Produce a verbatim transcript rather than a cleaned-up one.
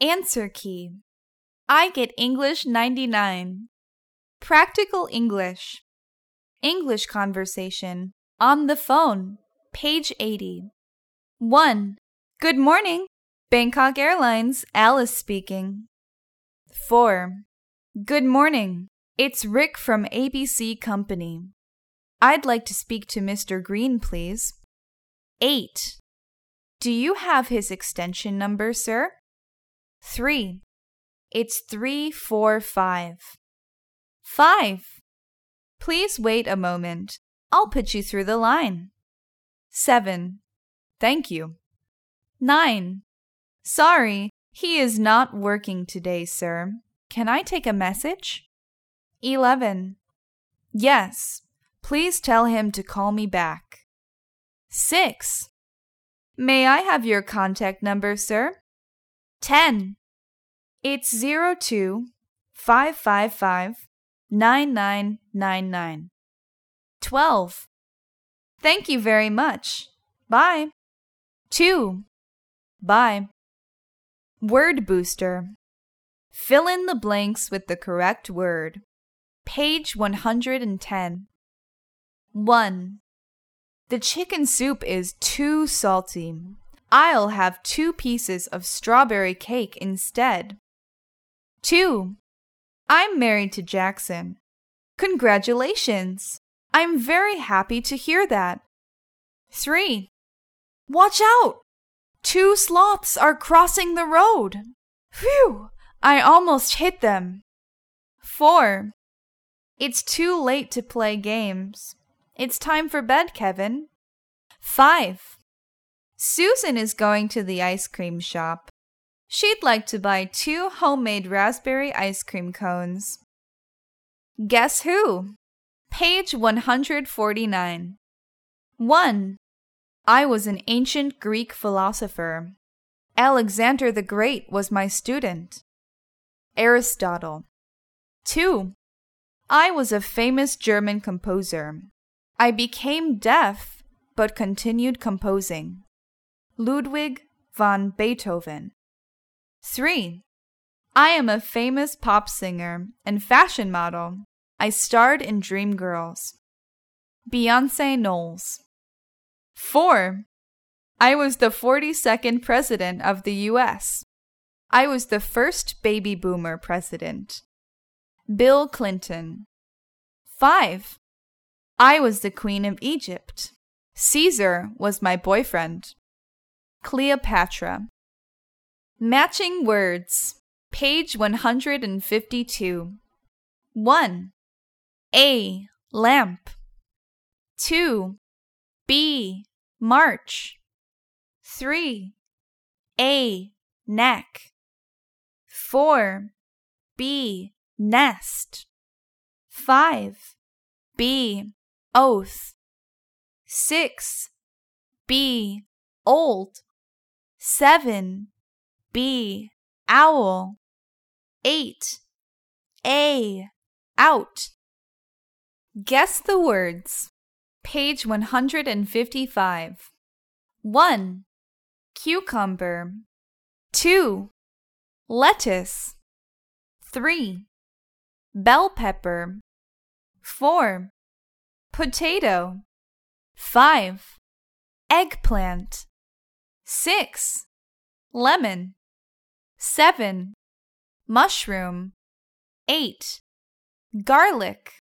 Answer key. I get English ninety-nine. Practical English. English conversation. On the phone. Page eighty. one. Good morning. Bangkok Airlines, Alice speaking. four. Good morning. It's Rick from A B C Company. I'd like to speak to Mister Green, please. eight. Do you have his extension number, sir? three. It's three four five. five. Please wait a moment. I'll put you through the line. seven. Thank you. nine. Sorry, he is not working today, sir. Can I take a message? eleven. Yes. Please tell him to call me back. six. May I have your contact number, sir? ten. It's zero two five five five nine nine nine nine. twelve. Thank you very much. Bye. two. Bye. Word booster. Fill in the blanks with the correct word. Page one hundred ten. one. The chicken soup is too salty. I'll have two pieces of strawberry cake instead. two. I'm married to Jackson. Congratulations! I'm very happy to hear that. three. Watch out! Two sloths are crossing the road. Phew! I almost hit them. four. It's too late to play games. It's time for bed, Kevin. five. Susan is going to the ice cream shop. She'd like to buy two homemade raspberry ice cream cones. Guess who? Page one hundred forty-nine. one. I was an ancient Greek philosopher. Alexander the Great was my student. Aristotle. two. I was a famous German composer. I became deaf, but continued composing. Ludwig von Beethoven. three. I am a famous pop singer and fashion model. I starred in Dreamgirls. Beyoncé Knowles. four. I was the forty-second president of the U S I was the first baby boomer president. Bill Clinton. five. I was the queen of Egypt. Caesar was my boyfriend. Cleopatra. Matching words. Page one hundred fifty-two. one. A. Lamp. two. B. March. three. A. Neck. four. B. Nest. five. B. Oath. six. B. Old. seven. B. Owl. eight. A. Out. Guess the words. Page one hundred fifty-five. one. Cucumber. two. Lettuce. three. Bell pepper. four. Potato. five. Eggplant. six. Lemon. seven. Mushroom. eight. Garlic.